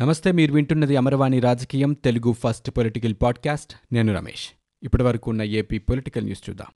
నమస్తే, మీరు వింటున్నది అమరవాణి రాజకీయం, తెలుగు ఫస్ట్ పొలిటికల్ పాడ్కాస్ట్. నేను రమేష్. ఇప్పటి వరకు ఉన్న ఏపీ పొలిటికల్ న్యూస్ చూద్దాం.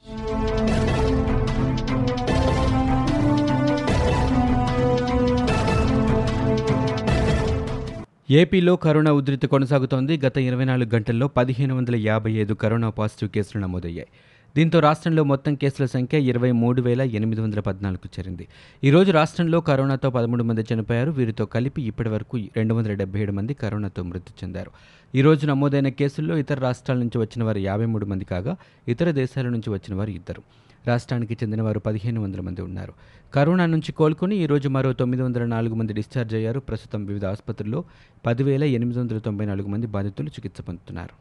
ఏపీలో కరోనా ఉధృతి కొనసాగుతోంది. గత 24 గంటల్లో 1555 కరోనా పాజిటివ్ కేసులు నమోదయ్యాయి. దీంతో రాష్ట్రంలో మొత్తం కేసుల సంఖ్య 23,814కు చేరింది. ఈరోజు రాష్ట్రంలో కరోనాతో 13 మంది చనిపోయారు. వీరితో కలిపి ఇప్పటి వరకు 277 మంది కరోనాతో మృతి చెందారు. ఈరోజు నమోదైన కేసుల్లో ఇతర రాష్ట్రాల నుంచి వచ్చిన వారు 53 మంది కాగా, ఇతర దేశాల నుంచి వచ్చిన వారు 2, రాష్ట్రానికి చెందిన వారు 1,500 మంది ఉన్నారు. కరోనా నుంచి కోలుకుని ఈరోజు మరో 904 మంది డిశ్చార్జ్ అయ్యారు. ప్రస్తుతం వివిధ ఆసుపత్రుల్లో 10,894 మంది బాధితులు చికిత్స పొందుతున్నారు.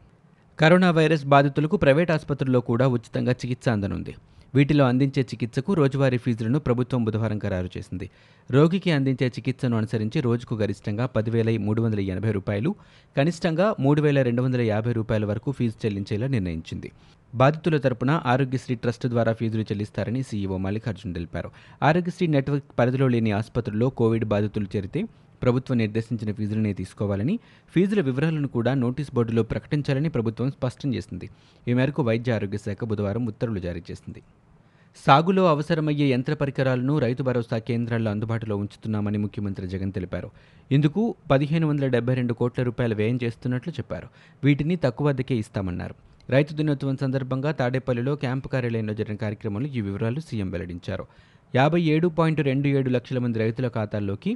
కరోనా వైరస్ బాధితులకు ప్రైవేట్ ఆసుపత్రుల్లో కూడా ఉచితంగా చికిత్స అందనుంది. వీటిలో అందించే చికిత్సకు రోజువారీ ఫీజులను ప్రభుత్వం బుధవారం ఖరారు చేసింది. రోగికి అందించే చికిత్సను అనుసరించి రోజుకు గరిష్టంగా 10,380 రూపాయలు, కనిష్టంగా 3,250 రూపాయల వరకు ఫీజు చెల్లించేలా నిర్ణయించింది. బాధితుల తరపున ఆరోగ్యశ్రీ ట్రస్ట్ ద్వారా ఫీజులు చెల్లిస్తారని సీఈఓ మల్లికార్జున్ తెలిపారు. ఆరోగ్యశ్రీ నెట్వర్క్ పరిధిలో లేని ఆసుపత్రుల్లో కోవిడ్ బాధితులు చేరితే ప్రభుత్వం నిర్దేశించిన ఫీజులనే తీసుకోవాలని, ఫీజుల వివరాలను కూడా నోటీస్ బోర్డులో ప్రకటించాలని ప్రభుత్వం స్పష్టం చేసింది. ఈ మేరకు వైద్య ఆరోగ్య శాఖ బుధవారం ఉత్తర్వులు జారీ చేసింది. సాగులో అవసరమయ్యే యంత్ర పరికరాలను రైతు భరోసా కేంద్రాల్లో అందుబాటులో ఉంచుతున్నామని ముఖ్యమంత్రి జగన్ తెలిపారు. ఇందుకు 1,572 కోట్ల రూపాయలు వ్యయం చేస్తున్నట్లు చెప్పారు. వీటిని తక్కువ అద్దెకే ఇస్తామన్నారు. రైతు దినోత్సవం సందర్భంగా తాడేపల్లిలో క్యాంపు కార్యాలయంలో జరిగిన కార్యక్రమంలో ఈ వివరాలు సీఎం వెల్లడించారు. 57.27 లక్షల మంది రైతుల ఖాతాల్లోకి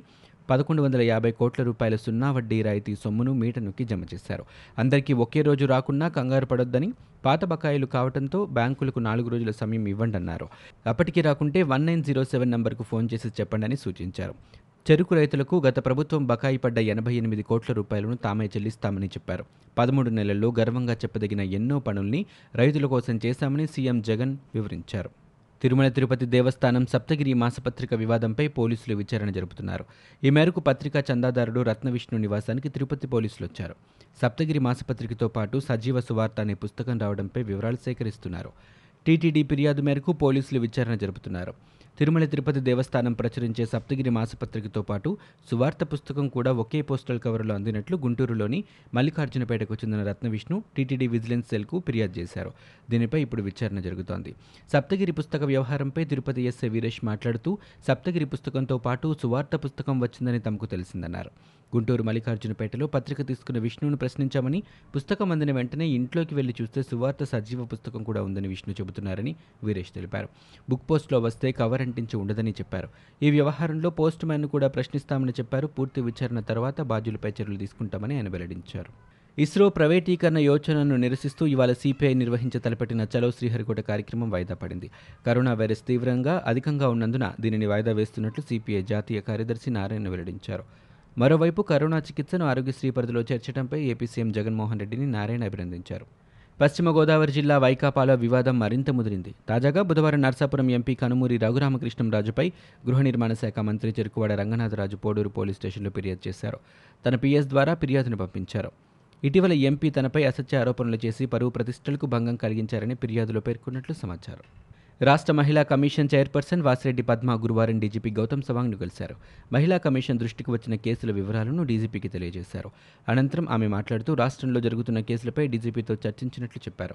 1,150 కోట్ల రూపాయల 0 వడ్డీ రాయితీ సొమ్మును మీటనుక్కి జమ చేశారు. అందరికీ ఒకే రోజు రాకున్నా కంగారు పడొద్దని, పాత బకాయిలు కావడంతో బ్యాంకులకు 4 రోజుల సమయం ఇవ్వండి అన్నారు. అప్పటికి రాకుంటే 1907 నంబర్కు ఫోన్ చేసి చెప్పండి అని సూచించారు. చెరుకు రైతులకు గత ప్రభుత్వం బకాయి పడ్డ 88 కోట్ల రూపాయలను తామే చెల్లిస్తామని చెప్పారు. 13 నెలల్లో గర్వంగా చెప్పదగిన ఎన్నో పనుల్ని రైతుల కోసం చేశామని సీఎం జగన్ వివరించారు. తిరుమల తిరుపతి దేవస్థానం సప్తగిరి మాసపత్రిక వివాదంపై పోలీసులు విచారణ జరుపుతున్నారు. ఈ మేరకు పత్రికా చందాదారుడు రత్నవిష్ణు నివాసానికి తిరుపతి పోలీసులు వచ్చారు. సప్తగిరి మాసపత్రికతో పాటు సజీవ సువార్త అనే పుస్తకం రావడంపై వివరాలు సేకరిస్తున్నారు. టీటీడీ ఫిర్యాదు మేరకు పోలీసులు విచారణ జరుపుతున్నారు. తిరుమల తిరుపతి దేవస్థానం ప్రచురించే సప్తగిరి మాసపత్రికతో పాటు సువార్త పుస్తకం కూడా ఒకే పోస్టల్ కవర్లో అందినట్లు గుంటూరులోని మల్లికార్జునపేటకు చెందిన రత్నవిష్ణు టీటీడీ విజిలెన్స్ సెల్కు ఫిర్యాదు చేశారు. దీనిపై ఇప్పుడు విచారణ జరుగుతోంది. సప్తగిరి పుస్తక వ్యవహారంపై తిరుపతి ఎస్ఐ వీరేష్ మాట్లాడుతూ, సప్తగిరి పుస్తకంతో పాటు సువార్త పుస్తకం వచ్చిందని తమకు తెలిసిందన్నారు. గుంటూరు మల్లికార్జునపేటలో పత్రిక తీసుకున్న విష్ణును ప్రశ్నించామని, పుస్తకం అందిన వెంటనే ఇంట్లోకి వెళ్లి చూస్తే సువార్త సజీవ పుస్తకం కూడా ఉందని విష్ణు చెబుతున్నారని వీరేష్ తెలిపారు. బుక్ పోస్ట్లో వస్తే కవర్ అంటించి ఉండదని చెప్పారు. ఈ వ్యవహారంలో పోస్ట్ మ్యాన్ను కూడా ప్రశ్నిస్తామని చెప్పారు. పూర్తి విచారణ తర్వాత బాధ్యులపై చర్యలు తీసుకుంటామని ఆయన వెల్లడించారు. ఇస్రో ప్రైవేటీకరణ యోచనను నిరసిస్తూ ఇవాళ సిపిఐ నిర్వహించ తలపెట్టిన చలో శ్రీహరికోట కార్యక్రమం వాయిదా పడింది. కరోనా వైరస్ తీవ్రంగా అధికంగా ఉన్నందున దీనిని వాయిదా వేస్తున్నట్లు సిపిఐ జాతీయ కార్యదర్శి నారాయణ వెల్లడించారు. మరోవైపు కరోనా చికిత్సను ఆరోగ్యశ్రీ పరిధిలో చేర్చడంపై ఏపీసీఎం జగన్మోహన్రెడ్డిని నారాయణ అభినందించారు. పశ్చిమ గోదావరి జిల్లా వైకాపాలో వివాదం మరింత ముదిరింది. తాజాగా బుధవారం నర్సాపురం ఎంపీ కనుమూరి రఘురామకృష్ణం రాజుపై గృహ నిర్మాణ శాఖ మంత్రి చెరుకువాడ రంగనాథరాజు పోడూరు పోలీస్ స్టేషన్లో ఫిర్యాదు చేశారు. తన పిఎస్ ద్వారా ఫిర్యాదును పంపించారు. ఇటీవల ఎంపీ తనపై అసత్య ఆరోపణలు చేసి పరువు ప్రతిష్టలకు భంగం కలిగించారని ఫిర్యాదులో పేర్కొన్నట్లు సమాచారం. రాష్ట్ర మహిళా కమిషన్ చైర్పర్సన్ వాసిరెడ్డి పద్మ గురువారం డీజీపీ గౌతమ్ సవాంగ్ను కలిశారు. మహిళా కమిషన్ దృష్టికి వచ్చిన కేసుల వివరాలను డీజీపీకి తెలియజేశారు. అనంతరం ఆమె మాట్లాడుతూ రాష్ట్రంలో జరుగుతున్న కేసులపై డీజీపీతో చర్చించినట్లు చెప్పారు.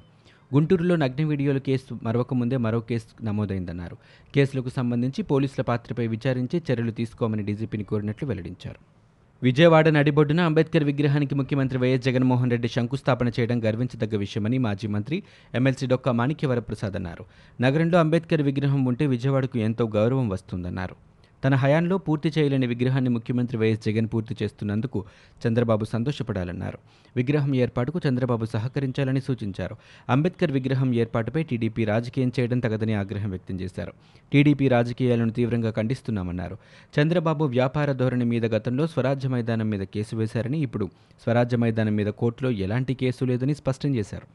గుంటూరులో నగ్న వీడియోల కేసు మరొకముందే మరో కేసు నమోదైందన్నారు. కేసులకు సంబంధించి పోలీసుల పాత్రపై విచారించి చర్యలు తీసుకోమని డీజీపీని కోరినట్లు వెల్లడించారు. విజయవాడ నడిబొడ్డున అంబేద్కర్ విగ్రహానికి ముఖ్యమంత్రి వైఎస్ జగన్మోహన్ రెడ్డి శంకుస్థాపన చేయడం గర్వించదగ్గ విషయమని మాజీ మంత్రి ఎమ్మెల్సీ డొక్క మాణిక్యవరప్రసాద్ అన్నారు. నగరంలో అంబేద్కర్ విగ్రహం ఉంటే విజయవాడకు ఎంతో గౌరవం వస్తుందన్నారు. తన హయాంలో పూర్తి చేయలేని విగ్రహాన్ని ముఖ్యమంత్రి వైఎస్ జగన్ పూర్తి చేస్తున్నందుకు చంద్రబాబు సంతోషపడాలన్నారు. విగ్రహం ఏర్పాటుకు చంద్రబాబు సహకరించాలని సూచించారు. అంబేద్కర్ విగ్రహం ఏర్పాటుపై టీడీపీ రాజకీయం చేయడం తగదని ఆగ్రహం వ్యక్తం చేశారు. టీడీపీ రాజకీయాలను తీవ్రంగా ఖండిస్తున్నామన్నారు. చంద్రబాబు వ్యాపార ధోరణి మీద గతంలో స్వరాజ్య మైదానం మీద కేసు వేశారని, ఇప్పుడు స్వరాజ్య మైదానం మీద కోర్టులో ఎలాంటి కేసు లేదని స్పష్టం చేశారు.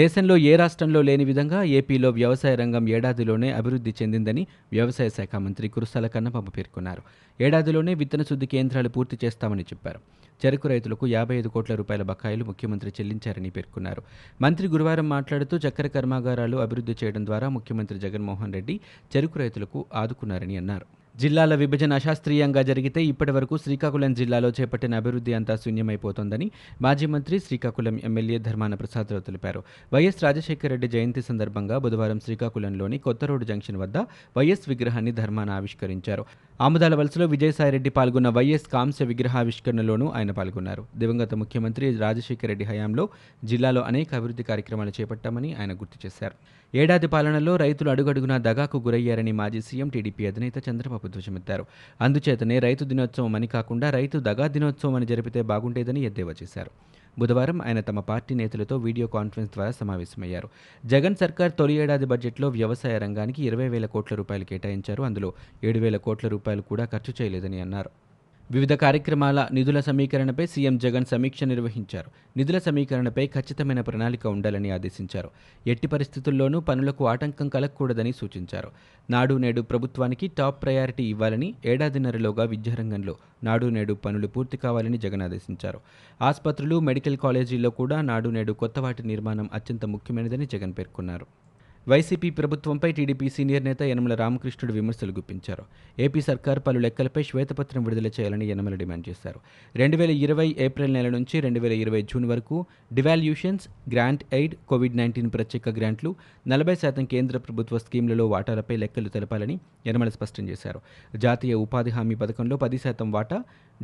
దేశంలో ఏ రాష్ట్రంలో లేని విధంగా ఏపీలో వ్యవసాయ రంగం ఏడాదిలోనే అభివృద్ధి చెందిందని వ్యవసాయ శాఖ మంత్రి కురుసాల కన్నబాబు పేర్కొన్నారు. ఏడాదిలోనే విత్తన శుద్ధి కేంద్రాలు పూర్తి చేస్తామని చెప్పారు. చెరకు రైతులకు 55 కోట్ల రూపాయల బకాయిలు ముఖ్యమంత్రి చెల్లించారని పేర్కొన్నారు. మంత్రి గురువారం మాట్లాడుతూ చక్కెర కర్మాగారాలు అభివృద్ధి చేయడం ద్వారా ముఖ్యమంత్రి జగన్మోహన్ రెడ్డి చెరకు రైతులకు ఆదుకున్నారని అన్నారు. జిల్లాల విభజన అశాస్త్రీయంగా జరిగితే ఇప్పటి వరకు శ్రీకాకుళం జిల్లాలో చేపట్టిన అభివృద్ధి అంతా శూన్యమైపోతోందని మాజీ మంత్రి శ్రీకాకుళం ఎమ్మెల్యే ధర్మాన ప్రసాదరావు తెలిపారు. వైఎస్ రాజశేఖర రెడ్డి జయంతి సందర్భంగా బుధవారం శ్రీకాకుళంలోని కొత్త రోడ్డు జంక్షన్ వద్ద వైఎస్ విగ్రహాన్ని ధర్మాన ఆవిష్కరించారు. ఆముదాల వలసలో విజయసాయిరెడ్డి పాల్గొన్న వైఎస్ కాంస్య విగ్రహావిష్కరణలోనూ ఆయన పాల్గొన్నారు. దివంగత ముఖ్యమంత్రి రాజశేఖర రెడ్డి హయాంలో జిల్లాలో అనేక అభివృద్ధి కార్యక్రమాలు చేపట్టామని ఆయన గుర్తు చేశారు. ఏడాది పాలనలో రైతులు అడుగడుగునా దగాకు గురయ్యారని మాజీ సీఎం టీడీపీ అధినేత చంద్రబాబు ధ్వజమెత్తారు. అందుచేతనే రైతు దినోత్సవం అని కాకుండా రైతు దగా దినోత్సవం అని జరిపితే బాగుండేదని ఎద్దేవా చేశారు. బుధవారం ఆయన తమ పార్టీ నేతలతో వీడియో కాన్ఫరెన్స్ ద్వారా సమావేశమయ్యారు. జగన్ సర్కార్ తొలి ఏడాది బడ్జెట్లో వ్యవసాయ రంగానికి 20,000 కోట్ల రూపాయలు కేటాయించారు. అందులో 7,000 కోట్ల రూపాయలు కూడా ఖర్చు చేయలేదని అన్నారు. వివిధ కార్యక్రమాల నిధుల సమీకరణపై సీఎం జగన్ సమీక్ష నిర్వహించారు. నిధుల సమీకరణపై ఖచ్చితమైన ప్రణాళిక ఉండాలని ఆదేశించారు. ఎట్టి పరిస్థితుల్లోనూ పనులకు ఆటంకం కలగకూడదని సూచించారు. నాడు నేడు ప్రభుత్వానికి టాప్ ప్రయారిటీ ఇవ్వాలని, ఏడాదిన్నరలోగా విద్యారంగంలో నాడు నేడు పనులు పూర్తి కావాలని జగన్ ఆదేశించారు. ఆసుపత్రులు, మెడికల్ కాలేజీల్లో కూడా నాడు నేడు కొత్త వాటి నిర్మాణం అత్యంత ముఖ్యమైనదని జగన్ పేర్కొన్నారు. వైసీపీ ప్రభుత్వంపై టీడీపీ సీనియర్ నేత యనమల రామకృష్ణుడు విమర్శలు గుప్పించారు. ఏపీ సర్కార్ పలు లెక్కలపై శ్వేతపత్రం విడుదల చేయాలని యనమల డిమాండ్ చేశారు. 2020 ఏప్రిల్ నెల నుంచి 2020 జూన్ వరకు డివాల్యూషన్స్, గ్రాంట్ ఎయిడ్, COVID-19 ప్రత్యేక గ్రాంట్లు, 40% కేంద్ర ప్రభుత్వ స్కీమ్లలో వాటాలపై లెక్కలు తెలపాలని యనమల స్పష్టం చేశారు. జాతీయ ఉపాధి హామీ పథకంలో 10% వాటా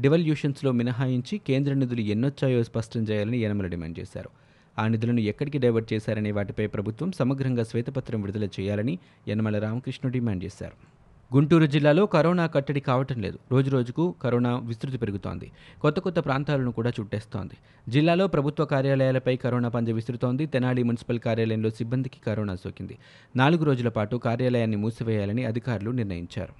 డివాల్యూషన్స్లో మినహాయించి కేంద్ర నిధులు ఎన్నొచ్చాయో స్పష్టం చేయాలని యనమల డిమాండ్ చేశారు. ఆ నిధులను ఎక్కడికి డైవర్ట్ చేశారనే వాటిపై ప్రభుత్వం సమగ్రంగా శ్వేతపత్రం విడుదల చేయాలని యనమల రామకృష్ణ డిమాండ్ చేశారు. గుంటూరు జిల్లాలో కరోనా కట్టడి కావటం లేదు. రోజురోజుకు కరోనా విస్తృతి పెరుగుతోంది. కొత్త కొత్త ప్రాంతాలను కూడా చుట్టేస్తోంది. జిల్లాలో ప్రభుత్వ కార్యాలయాలపై కరోనా పంజ విస్తృతోంది. తెనాలి మున్సిపల్ కార్యాలయంలో సిబ్బందికి కరోనా సోకింది. 4 రోజుల పాటు కార్యాలయాన్ని మూసివేయాలని అధికారులు నిర్ణయించారు.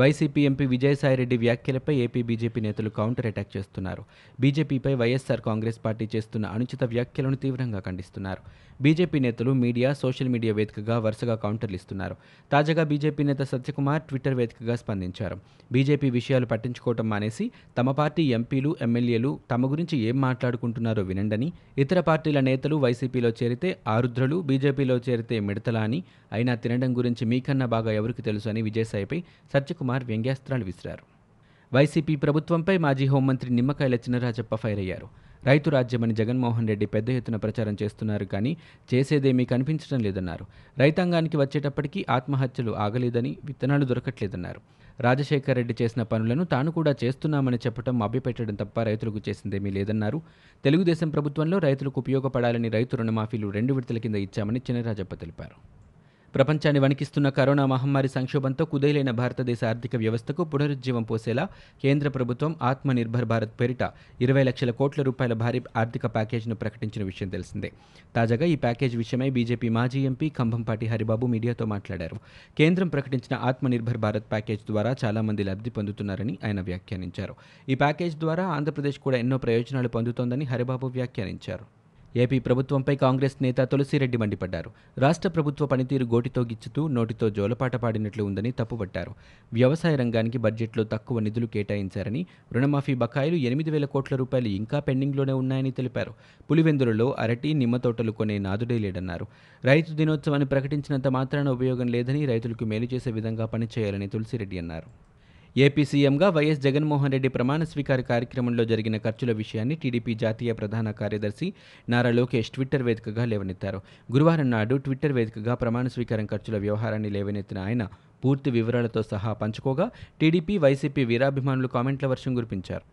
వైసీపీ ఎంపీ విజయసాయిరెడ్డి వ్యాఖ్యలపై ఏపీ బీజేపీ నేతలు కౌంటర్ అటాక్ చేస్తున్నారు. బీజేపీపై వైఎస్ఆర్ కాంగ్రెస్ పార్టీ చేస్తున్న అనుచిత వ్యాఖ్యలను తీవ్రంగా ఖండిస్తున్నారు. బీజేపీ నేతలు మీడియా, సోషల్ మీడియా వేదికగా వరుసగా కౌంటర్లు ఇస్తున్నారు. తాజాగా బీజేపీ నేత సత్యకుమార్ ట్విట్టర్ వేదికగా స్పందించారు. బీజేపీ విషయాలు పట్టించుకోవటం మానేసి తమ పార్టీ ఎంపీలు, ఎమ్మెల్యేలు తమ గురించి ఏం మాట్లాడుకుంటున్నారో వినండని, ఇతర పార్టీల నేతలు వైసీపీలో చేరితే ఆరుద్రలు, బీజేపీలో చేరితే మిడతలా అని, అయినా తినడం గురించి మీకన్నా బాగా ఎవరికి తెలుసు అని విజయసాయిపై సత్యకుమార్ వ్యంగ్యాస్త్రాలు విసిరారు. వైసీపీ ప్రభుత్వంపై మాజీ హోంమంత్రి నిమ్మకాయల చినరాజప్ప ఫైర్ అయ్యారు. రైతు రాజ్యమని జగన్మోహన్ రెడ్డి పెద్ద ఎత్తున ప్రచారం చేస్తున్నారు, కానీ చేసేదేమీ కనిపించడం లేదన్నారు. రైతాంగానికి వచ్చేటప్పటికీ ఆత్మహత్యలు ఆగలేదని, విత్తనాలు దొరకట్లేదన్నారు. రాజశేఖర రెడ్డి చేసిన పనులను తాను కూడా చేస్తున్నామని చెప్పడం మభ్యపెట్టడం తప్ప రైతులకు చేసిందేమీ లేదన్నారు. తెలుగుదేశం ప్రభుత్వంలో రైతులకు ఉపయోగపడాలని రైతు రుణమాఫీలు 2 విడతల కింద ఇచ్చామని చినరాజప్ప తెలిపారు. ప్రపంచాన్ని వణికిస్తున్న కరోనా మహమ్మారి సంక్షోభంతో కుదేలైన భారతదేశ ఆర్థిక వ్యవస్థకు పునరుజ్జీవం పోసేలా కేంద్ర ప్రభుత్వం ఆత్మనిర్భర్ భారత్ పేరిట 20 లక్షల కోట్ల రూపాయల భారీ ఆర్థిక ప్యాకేజీను ప్రకటించిన విషయం తెలిసిందే. తాజాగా ఈ ప్యాకేజ్ విషయమై బీజేపీ మాజీ ఎంపీ కంభంపాటి హరిబాబు మీడియాతో మాట్లాడారు. కేంద్రం ప్రకటించిన ఆత్మనిర్భర్ భారత్ ప్యాకేజ్ ద్వారా చాలామంది లబ్ధి పొందుతున్నారని ఆయన వ్యాఖ్యానించారు. ఈ ప్యాకేజ్ ద్వారా ఆంధ్రప్రదేశ్ కూడా ఎన్నో ప్రయోజనాలు పొందుతోందని హరిబాబు వ్యాఖ్యానించారు. ఏపీ ప్రభుత్వంపై కాంగ్రెస్ నేత తులసిరెడ్డి మండిపడ్డారు. రాష్ట్ర ప్రభుత్వ పనితీరు గోటితో గిచ్చుతూ నోటితో జోలపాట పాడినట్లు ఉందని తప్పుపట్టారు. వ్యవసాయ రంగానికి బడ్జెట్లో తక్కువ నిధులు కేటాయించారని, రుణమాఫీ బకాయిలు 8,000 కోట్ల రూపాయలు ఇంకా పెండింగ్లోనే ఉన్నాయని తెలిపారు. పులివెందులలో అరటి, నిమ్మ తోటలు కొనే నాదుడే లేడన్నారు. రైతు దినోత్సవాన్ని ప్రకటించినంత మాత్రాన ఉపయోగం లేదని, రైతులకు మేలు చేసే విధంగా పనిచేయాలని తులసిరెడ్డి అన్నారు. ఏపీసీఎంగా వైఎస్ జగన్మోహన్ రెడ్డి ప్రమాణ స్వీకార కార్యక్రమంలో జరిగిన ఖర్చుల విషయాన్ని టీడీపీ జాతీయ ప్రధాన కార్యదర్శి నారా లోకేష్ ట్విట్టర్ వేదికగా లేవనెత్తారు. గురువారం నాడు ట్విట్టర్ వేదికగా ప్రమాణ స్వీకారం ఖర్చుల వ్యవహారాన్ని లేవనెత్తిన ఆయన పూర్తి వివరాలతో సహా పంచుకోగా టీడీపీ, వైసీపీ వీరాభిమానులు కామెంట్ల వర్షం కురిపించారు.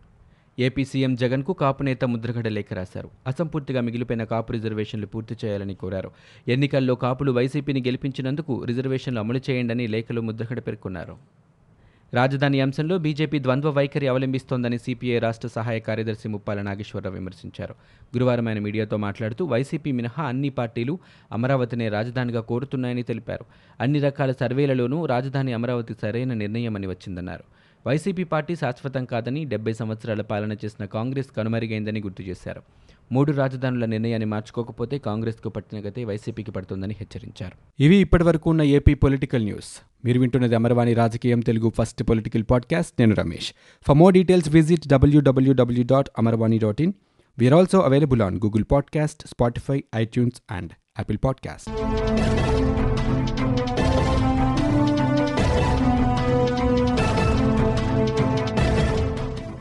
ఏపీ సీఎం జగన్కు కాపు నేత ముద్రగడ లేఖ రాశారు. అసంపూర్తిగా మిగిలిపోయిన కాపు రిజర్వేషన్లు పూర్తి చేయాలని కోరారు. ఎన్నికల్లో కాపులు వైసీపీని గెలిపించినందుకు రిజర్వేషన్లు అమలు చేయండి లేఖలో ముద్రగడ పేర్కొన్నారు. రాజధాని అంశంలో బీజేపీ ద్వంద్వ వైఖరి అవలంబిస్తోందని సిపిఐ రాష్ట్ర సహాయ కార్యదర్శి ముప్పాల నాగేశ్వరరావు విమర్శించారు. గురువారం ఆయన మీడియాతో మాట్లాడుతూ వైసీపీ మినహా అన్ని పార్టీలు అమరావతినే రాజధానిగా కోరుతున్నాయని తెలిపారు. అన్ని రకాల సర్వేలలోనూ రాజధాని అమరావతి సరైన నిర్ణయమని వచ్చిందన్నారు. వైసీపీ పార్టీ శాశ్వతం కాదని, 70 సంవత్సరాల పాలన చేసిన కాంగ్రెస్ కనుమరుగైందని గుర్తు చేశారు. 3 రాజధానుల నిర్ణయాన్ని మార్చుకోకపోతే కాంగ్రెస్కు పట్టిన గతే వైసీపీకి పడుతుందని హెచ్చరించారు. ఇవి ఇప్పటివరకు ఉన్న ఏపీ పొలిటికల్ న్యూస్. మీరు వింటున్నది అమరవాణి రాజకీయం, తెలుగు ఫస్ట్ పొలిటికల్ పాడ్కాస్ట్. నేను Ramesh. For more details visit www.amarvani.in. We are also available on Google Podcast, Spotify, iTunes and Apple Podcast.